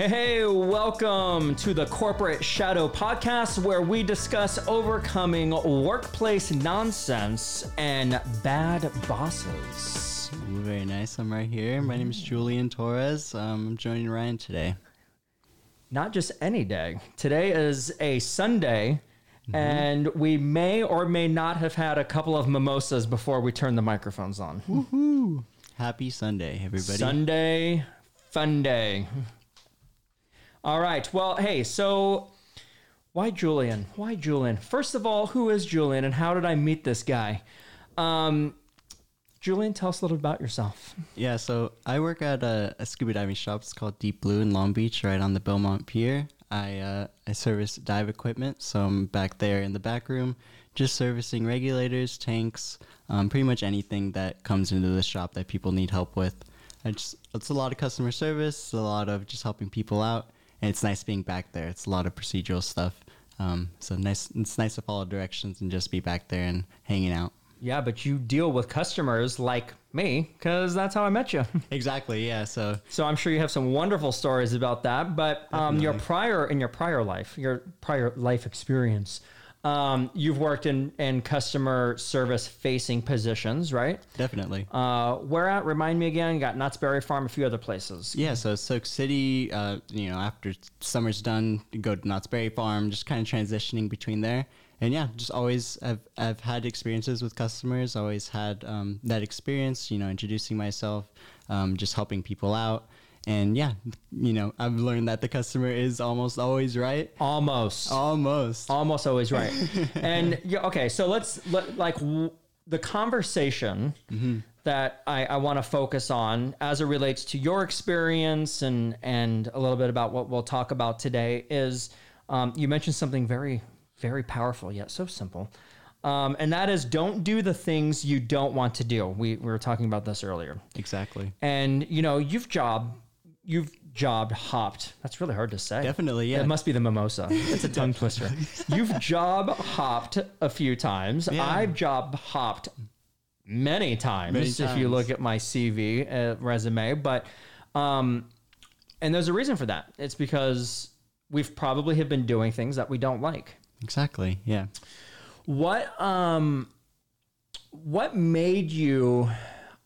Hey, welcome to the Corporate Shadow Podcast, where we discuss overcoming workplace nonsense and bad bosses. Ooh, very nice. I'm right here. My name is Julian Torres. I'm joining Ryan today. Not just any day. Today is a Sunday, and we may or may not have had a couple of mimosas before we turn the microphones on. Woohoo! Happy Sunday, everybody. Sunday, fun day. All right. Well, hey, so why Julian? Why Julian? First of all, who is Julian and how did I meet this guy? Julian, tell us a little about yourself. Yeah, so I work at a scuba diving shop. It's called Deep Blue in Long Beach, right on the Belmont Pier. I service dive equipment, so I'm back there in the back room, just servicing regulators, tanks, pretty much anything that comes into the shop that people need help with. It's a lot of customer service, a lot of just helping people out. And it's nice being back there. It's a lot of procedural stuff. It's nice to follow directions and just be back there and hanging out. Yeah, but you deal with customers like me because that's how I met you. Exactly, yeah. So I'm sure you have some wonderful stories about that. But your prior life experience, you've worked in customer service-facing positions, right? Definitely. Where at? Remind me again. Got Knott's Berry Farm, a few other places. Yeah, so Soak City, after summer's done, you go to Knott's Berry Farm, just kind of transitioning between there. And yeah, just always I've had experiences with customers, always had that experience, introducing myself, just helping people out. And yeah, I've learned that the customer is almost always right. Almost always right. And yeah, okay, so the conversation that I want to focus on as it relates to your experience and a little bit about what we'll talk about today is you mentioned something very, very powerful yet so simple. And that is, don't do the things you don't want to do. We were talking about this earlier. Exactly. And you've job hopped. That's really hard to say. Definitely, yeah. It must be the mimosa. It's a tongue twister. You've job hopped a few times. Yeah. I've job hopped many times. If you look at my CV resume, but and there's a reason for that. It's because we've probably have been doing things that we don't like. Exactly. Yeah. What made you,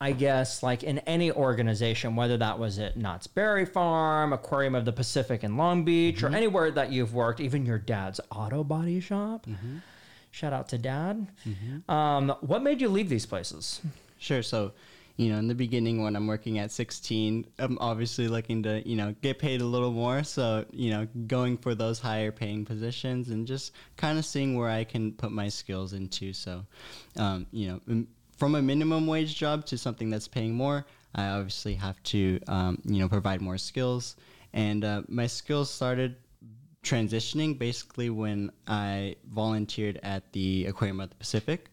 I guess, like in any organization, whether that was at Knott's Berry Farm, Aquarium of the Pacific in Long Beach, or anywhere that you've worked, even your dad's auto body shop. Shout out to Dad. What made you leave these places? Sure. So, in the beginning when I'm working at 16, I'm obviously looking to, get paid a little more. So, going for those higher paying positions and just kind of seeing where I can put my skills into. So, from a minimum wage job to something that's paying more, I obviously have to, provide more skills. And my skills started transitioning basically when I volunteered at the Aquarium of the Pacific.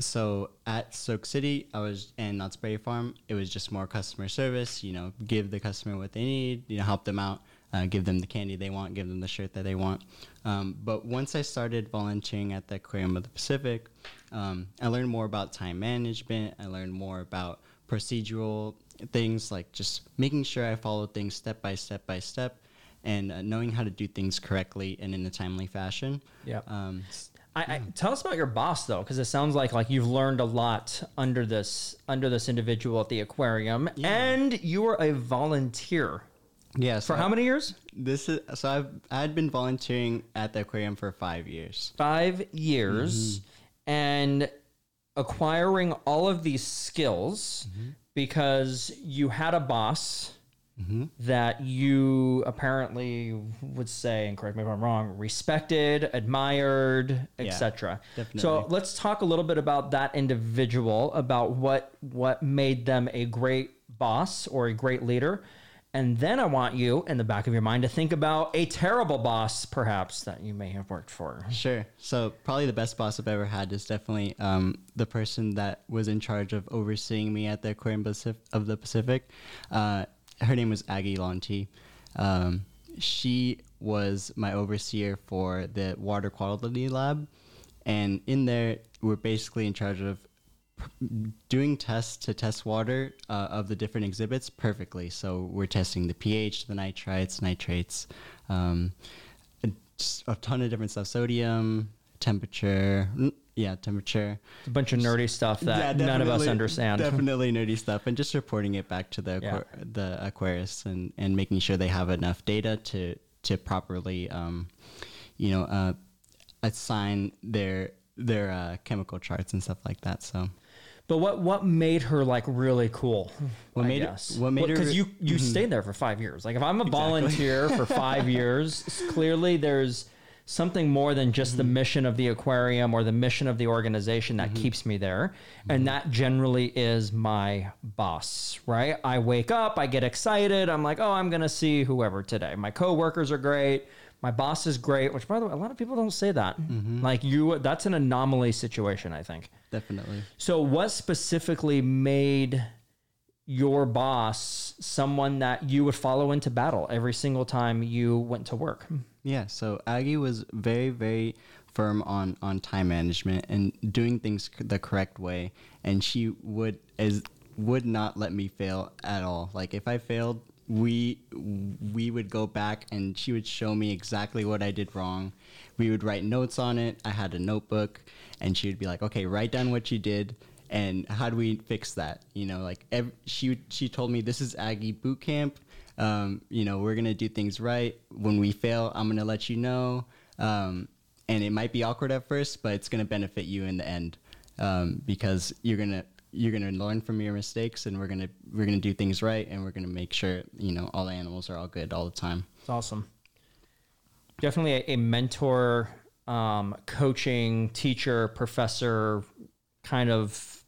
So at Soak City, and Knott's Berry Farm, it was just more customer service, give the customer what they need, help them out, give them the candy they want, give them the shirt that they want. But once I started volunteering at the Aquarium of the Pacific, I learned more about time management. I learned more about procedural things, like just making sure I follow things step by step and knowing how to do things correctly and in a timely fashion. Yeah. Tell us about your boss, though, because it sounds like you've learned a lot under this individual at the aquarium, and you were a volunteer. Yeah. So for how many years? I'd been volunteering at the aquarium for 5 years. 5 years, and acquiring all of these skills because you had a boss that you apparently would say, and correct me if I'm wrong, respected, admired, etc. So let's talk a little bit about that individual, about what made them a great boss or a great leader. And then I want you, in the back of your mind, to think about a terrible boss, perhaps, that you may have worked for. Sure. So probably the best boss I've ever had is definitely the person that was in charge of overseeing me at the Aquarium of the Pacific. Her name was Aggie Long-T. She was my overseer for the water quality lab. And in there, we're basically in charge of doing tests to test water of the different exhibits perfectly. So we're testing the pH, the nitrites, nitrates, a ton of different stuff, sodium, temperature. Yeah, temperature. It's a bunch of nerdy stuff that none of us understand. Definitely nerdy stuff. And just reporting it back to the aquarists and making sure they have enough data to properly, assign their chemical charts and stuff like that. So, but what made her like really cool? What made her? Because you stayed there for 5 years. Like if I'm a volunteer for 5 years, clearly there's something more than just the mission of the aquarium or the mission of the organization that keeps me there. And that generally is my boss, right? I wake up, I get excited. I'm like, oh, I'm going to see whoever today. My coworkers are great. My boss is great, which by the way, a lot of people don't say that. Like that's an anomaly situation, I think. Definitely. So what specifically made your boss someone that you would follow into battle every single time you went to work? Yeah, so Aggie was very, very firm on time management and doing things the correct way, and she would not let me fail at all. Like if I failed, we would go back and she would show me exactly what I did wrong. We would write notes on it. I had a notebook, and she would be like, "Okay, write down what you did." And how do we fix that? You know, like she told me, this is Aggie boot camp. We're going to do things right. When we fail, I'm going to let you know. And it might be awkward at first, but it's going to benefit you in the end. Because you're going to learn from your mistakes, and we're going to do things right. And we're going to make sure, all the animals are all good all the time. It's awesome. Definitely a mentor, coaching, teacher, professor, kind of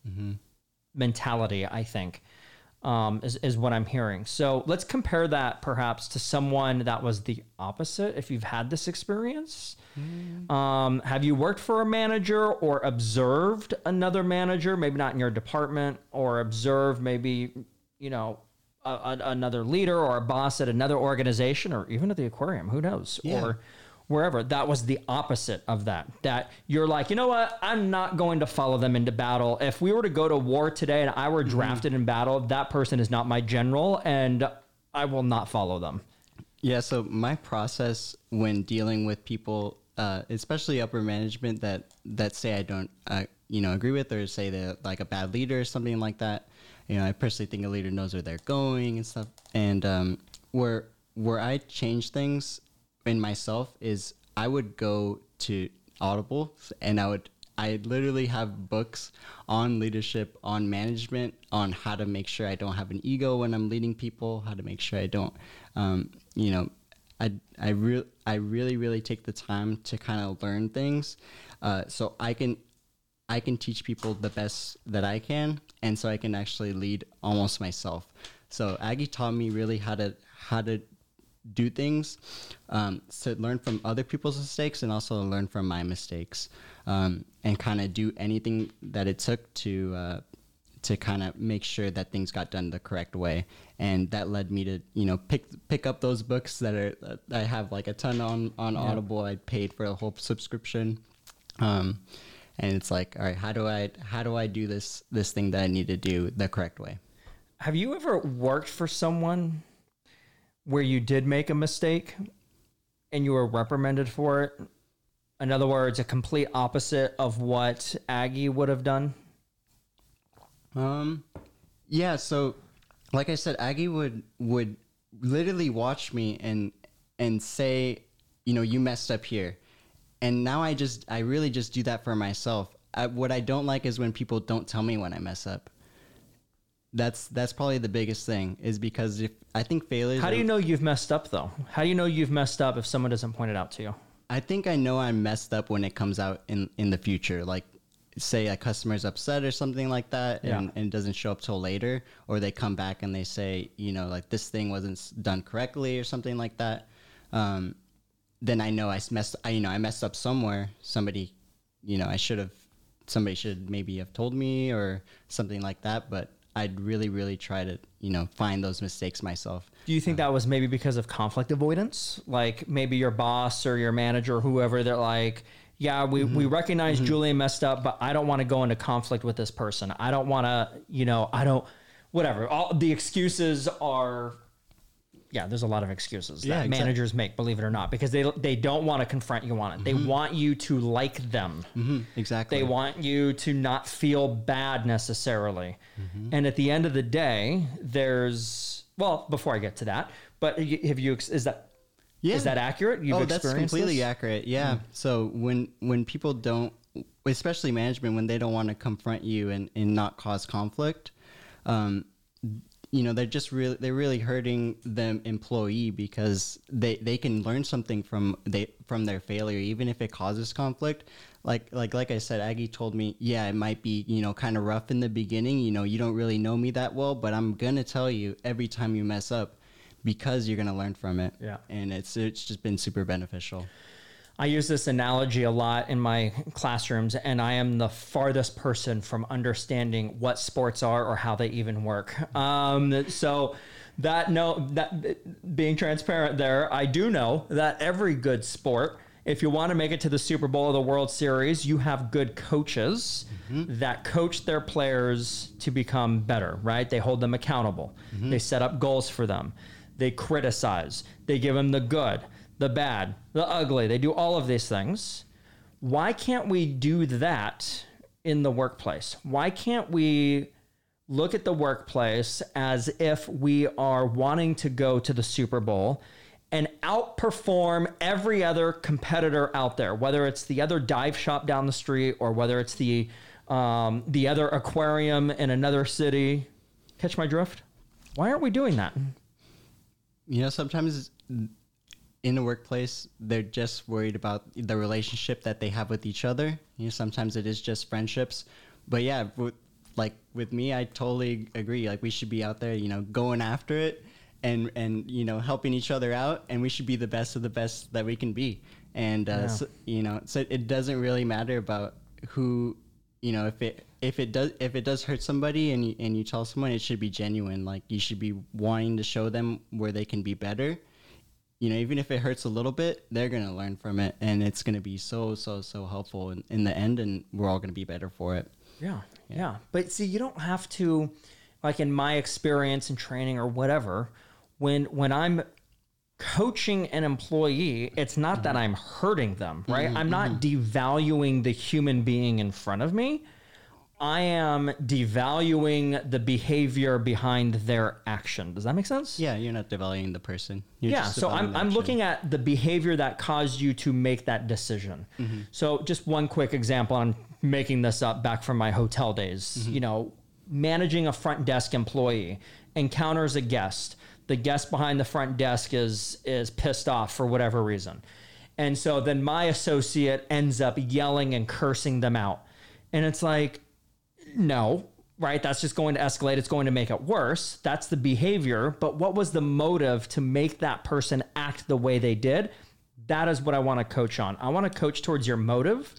mentality, I think, is what I'm hearing. So let's compare that perhaps to someone that was the opposite. If you've had this experience, have you worked for a manager or observed another manager, maybe not in your department, or observed maybe, another leader or a boss at another organization or even at the aquarium, who knows? Yeah. Or wherever that was the opposite of that you're like, you know what? I'm not going to follow them into battle. If we were to go to war today and I were drafted in battle, that person is not my general and I will not follow them. Yeah. So my process when dealing with people, especially upper management that say I don't, agree with, or say they're like a bad leader or something like that. I personally think a leader knows where they're going and stuff. And, where I change things in myself is I would go to Audible and I literally have books on leadership, on management, on how to make sure I don't have an ego when I'm leading people, how to make sure I don't, I really take the time to kind of learn things. So I can teach people the best that I can. And so I can actually lead almost myself. So Aggie taught me really how to do things, to learn from other people's mistakes and also learn from my mistakes, and kind of do anything that it took to kind of make sure that things got done the correct way. And that led me to, pick up those books that I have like a ton on Audible. I paid for a whole subscription. And it's like, all right, how do I do this thing that I need to do the correct way? Have you ever worked for someone where you did make a mistake and you were reprimanded for it? In other words, a complete opposite of what Aggie would have done? Yeah, so like I said, Aggie would literally watch me and say, you messed up here. And now I really just do that for myself. What I don't like is when people don't tell me when I mess up. That's probably the biggest thing, is because if I think failures. How do you know you've messed up though? How do you know you've messed up if someone doesn't point it out to you? I think I know I'm messed up when it comes out in the future. Like say a customer's upset or something like that and doesn't show up till later, or they come back and they say, like this thing wasn't done correctly or something like that. Then I know I messed up somewhere. Somebody, somebody should maybe have told me or something like that. But I'd really, really try to, find those mistakes myself. Do you think that was maybe because of conflict avoidance? Like maybe your boss or your manager or whoever, they're like, yeah, we recognize Julian messed up, but I don't want to go into conflict with this person. I don't want to, whatever. All the excuses are, there's a lot of excuses that managers make, believe it or not, because they don't want to confront you on it. They want you to like them. Exactly. They want you to not feel bad necessarily. And at the end of the day, there's, well, before I get to that, but have you, is that accurate? That's completely accurate. Yeah. So when people don't, especially management, when they don't want to confront you and not cause conflict, they're really hurting them employee, because they can learn something from their failure, even if it causes conflict. Like I said, Aggie told me, it might be, kind of rough in the beginning. You don't really know me that well, but I'm going to tell you every time you mess up, because you're going to learn from it. Yeah. And it's just been super beneficial. I use this analogy a lot in my classrooms, and I am the farthest person from understanding what sports are or how they even work. Being transparent there, I do know that every good sport, if you want to make it to the Super Bowl or the World Series, you have good coaches that coach their players to become better, right? They hold them accountable. They set up goals for them. They criticize. They give them the good, the bad, the ugly. They do all of these things. Why can't we do that in the workplace? Why can't we look at the workplace as if we are wanting to go to the Super Bowl and outperform every other competitor out there, whether it's the other dive shop down the street or whether it's the other aquarium in another city? Catch my drift? Why aren't we doing that? Sometimes in the workplace, they're just worried about the relationship that they have with each other. Sometimes it is just friendships. But with me, I totally agree. Like, we should be out there, going after it and helping each other out. And we should be the best of the best that we can be. And, so it doesn't really matter about who, if it does hurt somebody and you tell someone, it should be genuine. Like, you should be wanting to show them where they can be better. Even if it hurts a little bit, they're going to learn from it, and it's going to be so, so, so helpful in the end, and we're all going to be better for it. Yeah. But see, you don't have to, like, in my experience and training or whatever, when I'm coaching an employee, it's not that I'm hurting them, right? I'm not devaluing the human being in front of me. I am devaluing the behavior behind their action. Does that make sense? Yeah, you're not devaluing the person. So I'm looking at the behavior that caused you to make that decision. So just one quick example, I'm making this up back from my hotel days. Managing a front desk employee encounters a guest. The guest behind the front desk is pissed off for whatever reason. And so then my associate ends up yelling and cursing them out. And it's like, no, right? That's just going to escalate. It's going to make it worse. That's the behavior. But what was the motive to make that person act the way they did? That is what I want to coach on. I want to coach towards your motive,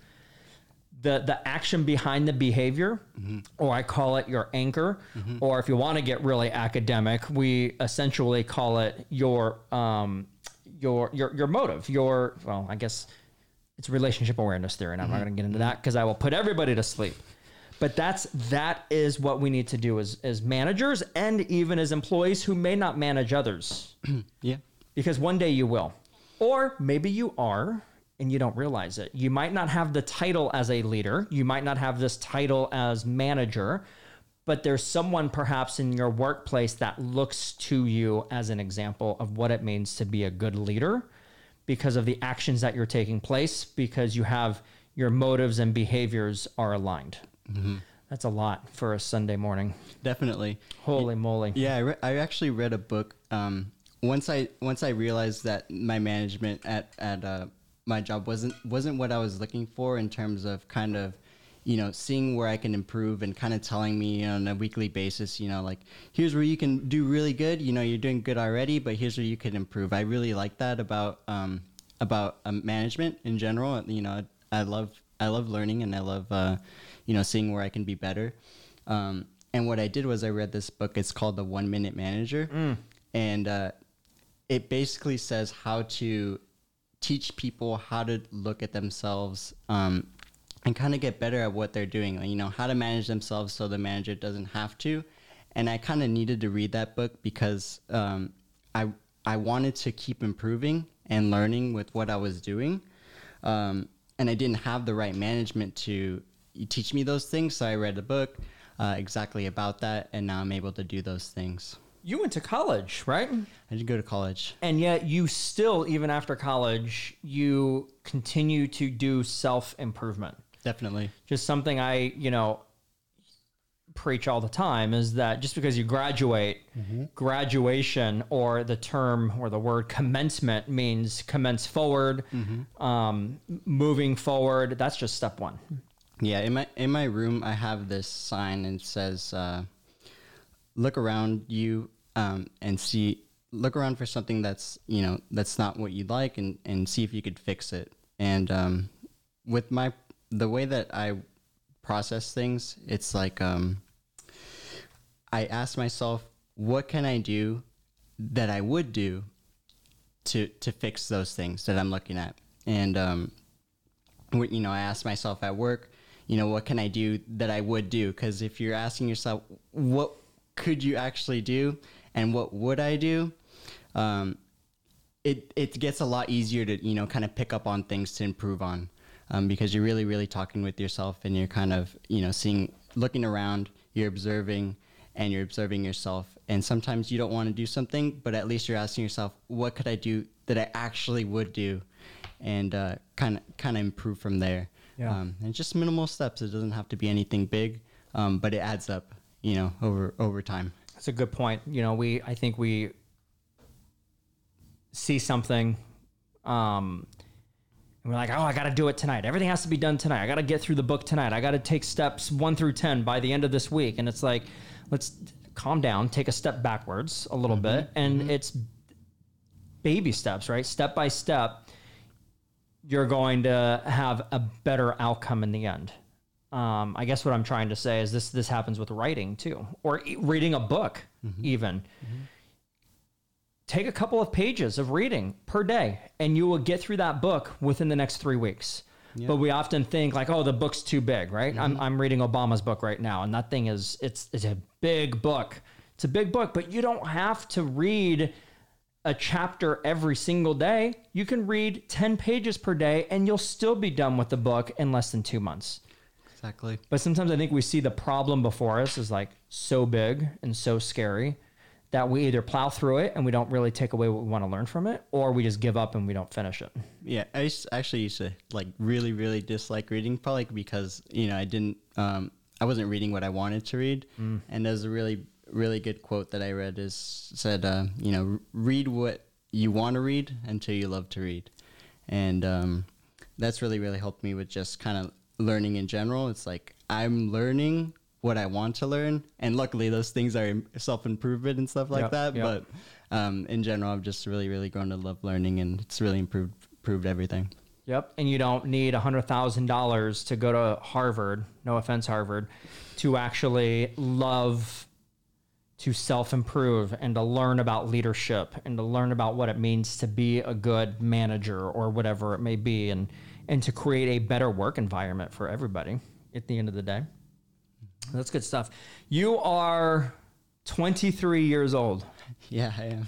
the action behind the behavior, or I call it your anchor, or if you want to get really academic, we essentially call it your motive, I guess it's relationship awareness theory, and I'm not going to get into that because I will put everybody to sleep. But that is what we need to do as managers and even as employees who may not manage others. Because one day you will. Or maybe you are and you don't realize it. You might not have the title as a leader. You might not have this title as manager. But there's someone perhaps in your workplace that looks to you as an example of what it means to be a good leader because of the actions that you're taking place, because you have your motives and behaviors are aligned. That's a lot for a Sunday morning. Definitely. Holy moly. Yeah, I actually read a book. Once I realized that my management at my job wasn't what I was looking for in terms of kind of, seeing where I can improve and kind of telling me on a weekly basis, like, here's where you can do really good. You're doing good already, but here's where you can improve. I really like that about management in general. I love learning, and I love, seeing where I can be better. And what I did was I read this book. It's called The One Minute Manager. And it basically says how to teach people how to look at themselves and kind of get better at what they're doing, like, you know, how to manage themselves so the manager doesn't have to. And I kind of needed to read that book because I wanted to keep improving and learning with what I was doing. And I didn't have the right management to teach me those things. So I read a book exactly about that. And now I'm able to do those things. You went to college, right? I did go to college. And yet you still, even after college, you continue to do self-improvement. Definitely. Just something I, you know, preach all the time is that just because you graduate, graduation or the term or the word commencement means commence forward, moving forward. That's just step one. Yeah. In my room, I have this sign and it says, look around you and see, look around for something that's, you know, that's not what you'd like and see if you could fix it. And with the way that I process things, it's like I ask myself, what can I do that I would do to fix those things that I'm looking at? And you know, I ask myself at work, you know, what can I do that I would do? Because if you're asking yourself, what could you actually do and what would I do, it gets a lot easier to, you know, kind of pick up on things to improve on. Because you're really, really talking with yourself and you're kind of, you know, looking around, you're observing yourself. And sometimes you don't want to do something, but at least you're asking yourself, what could I do that I actually would do? And kind of improve from there. Yeah. And just minimal steps. It doesn't have to be anything big, but it adds up, you know, over time. That's a good point. You know, I think we see something, and we're like, oh, I got to do it tonight. Everything has to be done tonight. I got to get through the book tonight. I got to take steps 1 through 10 by the end of this week. And it's like, let's calm down, take a step backwards a little bit. And it's baby steps, right? Step by step, you're going to have a better outcome in the end. I guess what I'm trying to say is this happens with writing too, or reading a book even. Take a couple of pages of reading per day and you will get through that book within the next 3 weeks. Yeah. But we often think like, oh, the book's too big, right? I'm reading Obama's book right now. And that thing is, it's a big book. It's a big book, but you don't have to read a chapter every single day. You can read 10 pages per day and you'll still be done with the book in less than 2 months. Exactly. But sometimes I think we see the problem before us is like so big and so scary that we either plow through it and we don't really take away what we want to learn from it, or we just give up and we don't finish it. Yeah. I used to like really, really dislike reading, probably because, you know, I wasn't reading what I wanted to read. And there's a really, really good quote that I read said, you know, read what you want to read until you love to read. And that's really, really helped me with just kind of learning in general. It's like, I'm learning what I want to learn. And luckily those things are self-improvement and stuff like that. Yep. But in general, I've just really, really grown to love learning and it's really improved everything. Yep. And you don't need $100,000 to go to Harvard, no offense, Harvard, to actually love to self-improve and to learn about leadership and to learn about what it means to be a good manager or whatever it may be. And to create a better work environment for everybody at the end of the day. That's good stuff. You are 23 years old. Yeah, I am.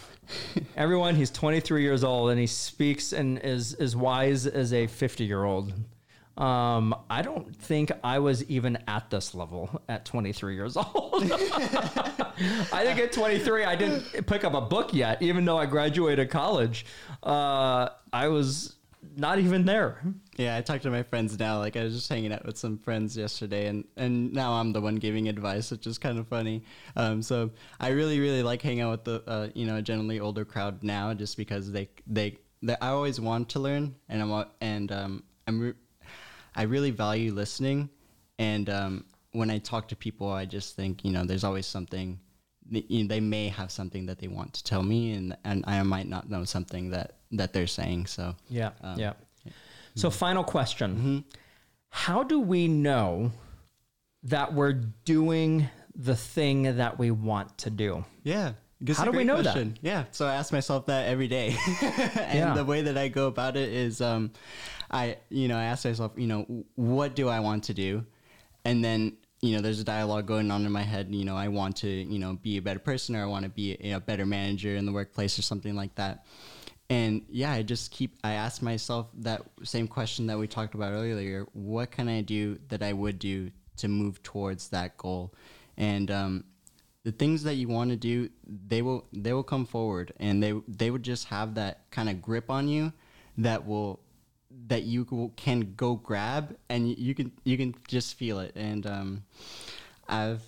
Everyone, he's 23 years old and he speaks and is as wise as a 50-year-old. I don't think I was even at this level at 23 years old. I think at 23, I didn't pick up a book yet, even though I graduated college. I was not even there. Yeah, I talk to my friends now. Like I was just hanging out with some friends yesterday and now I'm the one giving advice, which is kind of funny. So I really, really like hanging out with the, you know, generally older crowd now just because I always want to learn and I really value listening. And when I talk to people, I just think, you know, there's always something they may have something that they want to tell me and I might not know something that they're saying. So, So final question, how do we know that we're doing the thing that we want to do? Yeah. How do we know that? Yeah. So I ask myself that every day. And the way that I go about it is, I ask myself, what do I want to do? And then, there's a dialogue going on in my head. I want to, be a better person, or I want to be a better manager in the workplace or something like that. And I ask myself that same question that we talked about earlier. What can I do that I would do to move towards that goal? And, the things that you want to do, they will come forward, and they would just have that kind of grip on you that you can go grab, and you can just feel it. And I've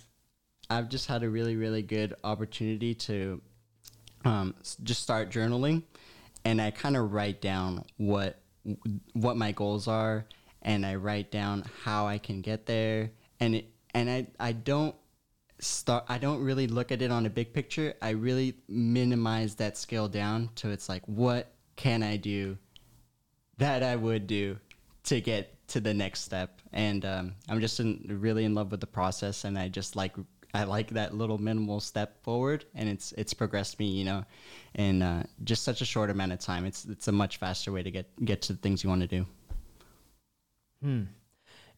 just had a really, really good opportunity to just start journaling, and I kind of write down what my goals are, and I write down how I can get there, I don't really look at it on a big picture. I really minimize that scale down to it's like, what can I do that I would do to get to the next step? And I'm just really in love with the process, and I like that little minimal step forward, and it's progressed me, in just such a short amount of time. It's a much faster way to get to the things you want to do.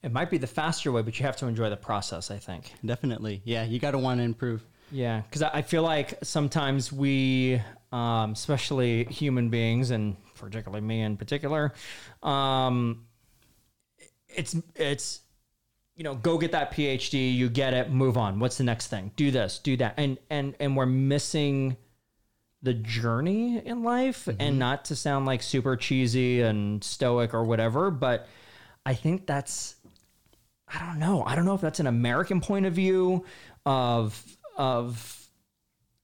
It might be the faster way, but you have to enjoy the process, I think. Definitely. Yeah, you got to want to improve. Yeah, because I feel like sometimes we, especially human beings, and particularly me in particular, it's go get that PhD, you get it, move on. What's the next thing? Do this, do that. And we're missing the journey in life, and not to sound like super cheesy and stoic or whatever, but I think that's... I don't know if that's an American point of view of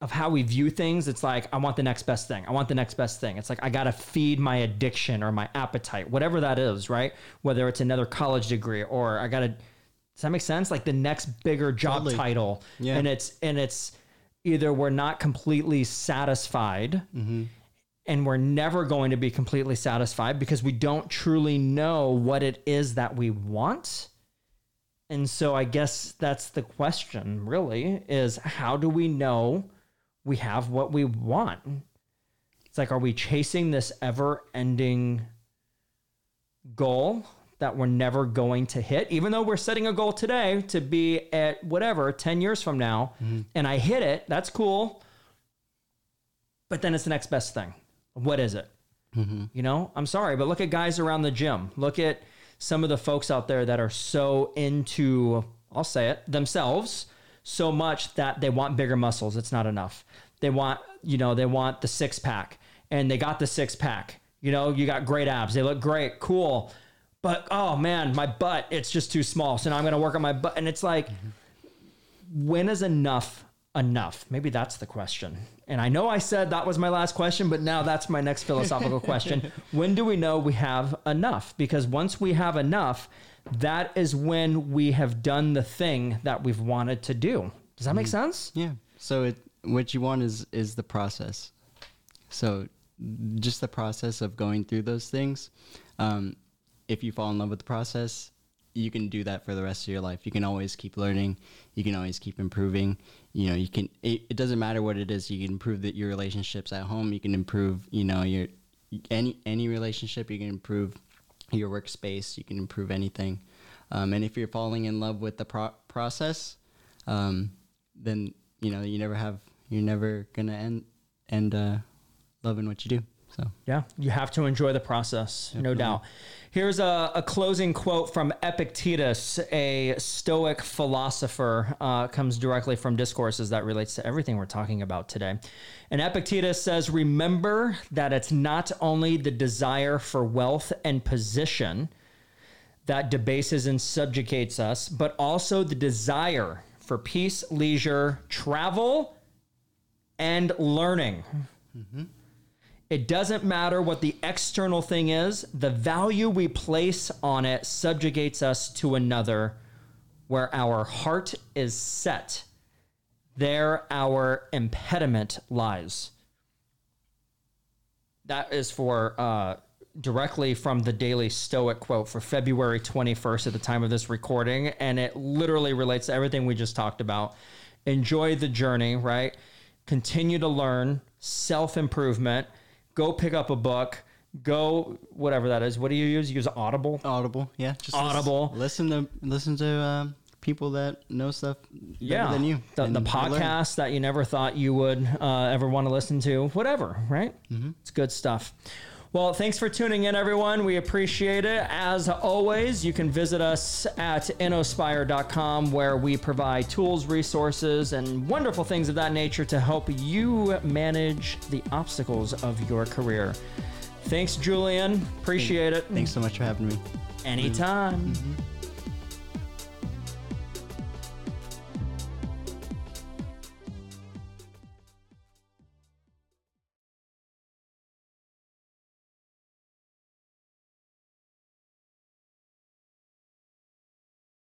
how we view things. It's like, I want the next best thing. It's like, I got to feed my addiction or my appetite, whatever that is, right? Whether it's another college degree or I got to... Does that make sense? Like the next bigger job title. Yeah. And it's either we're not completely satisfied, and we're never going to be completely satisfied because we don't truly know what it is that we want. And so I guess that's the question really is, how do we know we have what we want? It's like, are we chasing this ever ending goal that we're never going to hit? Even though we're setting a goal today to be at whatever 10 years from now, and I hit it, that's cool. But then it's the next best thing. What is it? I'm sorry, but look at guys around the gym. Look at some of the folks out there that are so into, I'll say it, themselves so much that they want bigger muscles. It's not enough. They want, they want the six pack, and they got the six pack. You got great abs. They look great. Cool. But, oh man, my butt, it's just too small. So now I'm going to work on my butt. And it's like, when is enough? Maybe that's the question. And I know I said that was my last question, but now that's my next philosophical question. When do we know we have enough? Because once we have enough, that is when we have done the thing that we've wanted to do. Does that make sense? Yeah. So what you want is the process. So just the process of going through those things. If you fall in love with the process, you can do that for the rest of your life. You can always keep learning. You can always keep improving. It doesn't matter what it is. You can improve your relationships at home. You can improve, your any relationship. You can improve your workspace. You can improve anything. And if you're falling in love with the process, then, you're never going to end loving what you do. So yeah, you have to enjoy the process, no doubt. Here's a closing quote from Epictetus, a Stoic philosopher, comes directly from Discourses that relates to everything we're talking about today. And Epictetus says, remember that it's not only the desire for wealth and position that debases and subjugates us, but also the desire for peace, leisure, travel, and learning. It doesn't matter what the external thing is. The value we place on it subjugates us to another. Where our heart is set, there our impediment lies. That is for directly from the Daily Stoic quote for February 21st at the time of this recording. And it literally relates to everything we just talked about. Enjoy the journey, right? continue to learn, self-improvement, go pick up a book, go whatever that is. What do you use? You use Audible? Audible, yeah. Just Audible. Listen to people that know stuff better than you. The podcast that you never thought you would ever want to listen to. Whatever, right? Mm-hmm. It's good stuff. Well, thanks for tuning in, everyone. We appreciate it. As always, you can visit us at innospire.com, where we provide tools, resources, and wonderful things of that nature to help you manage the obstacles of your career. Thanks, Julian. Appreciate it. Thanks so much for having me. Anytime. Mm-hmm.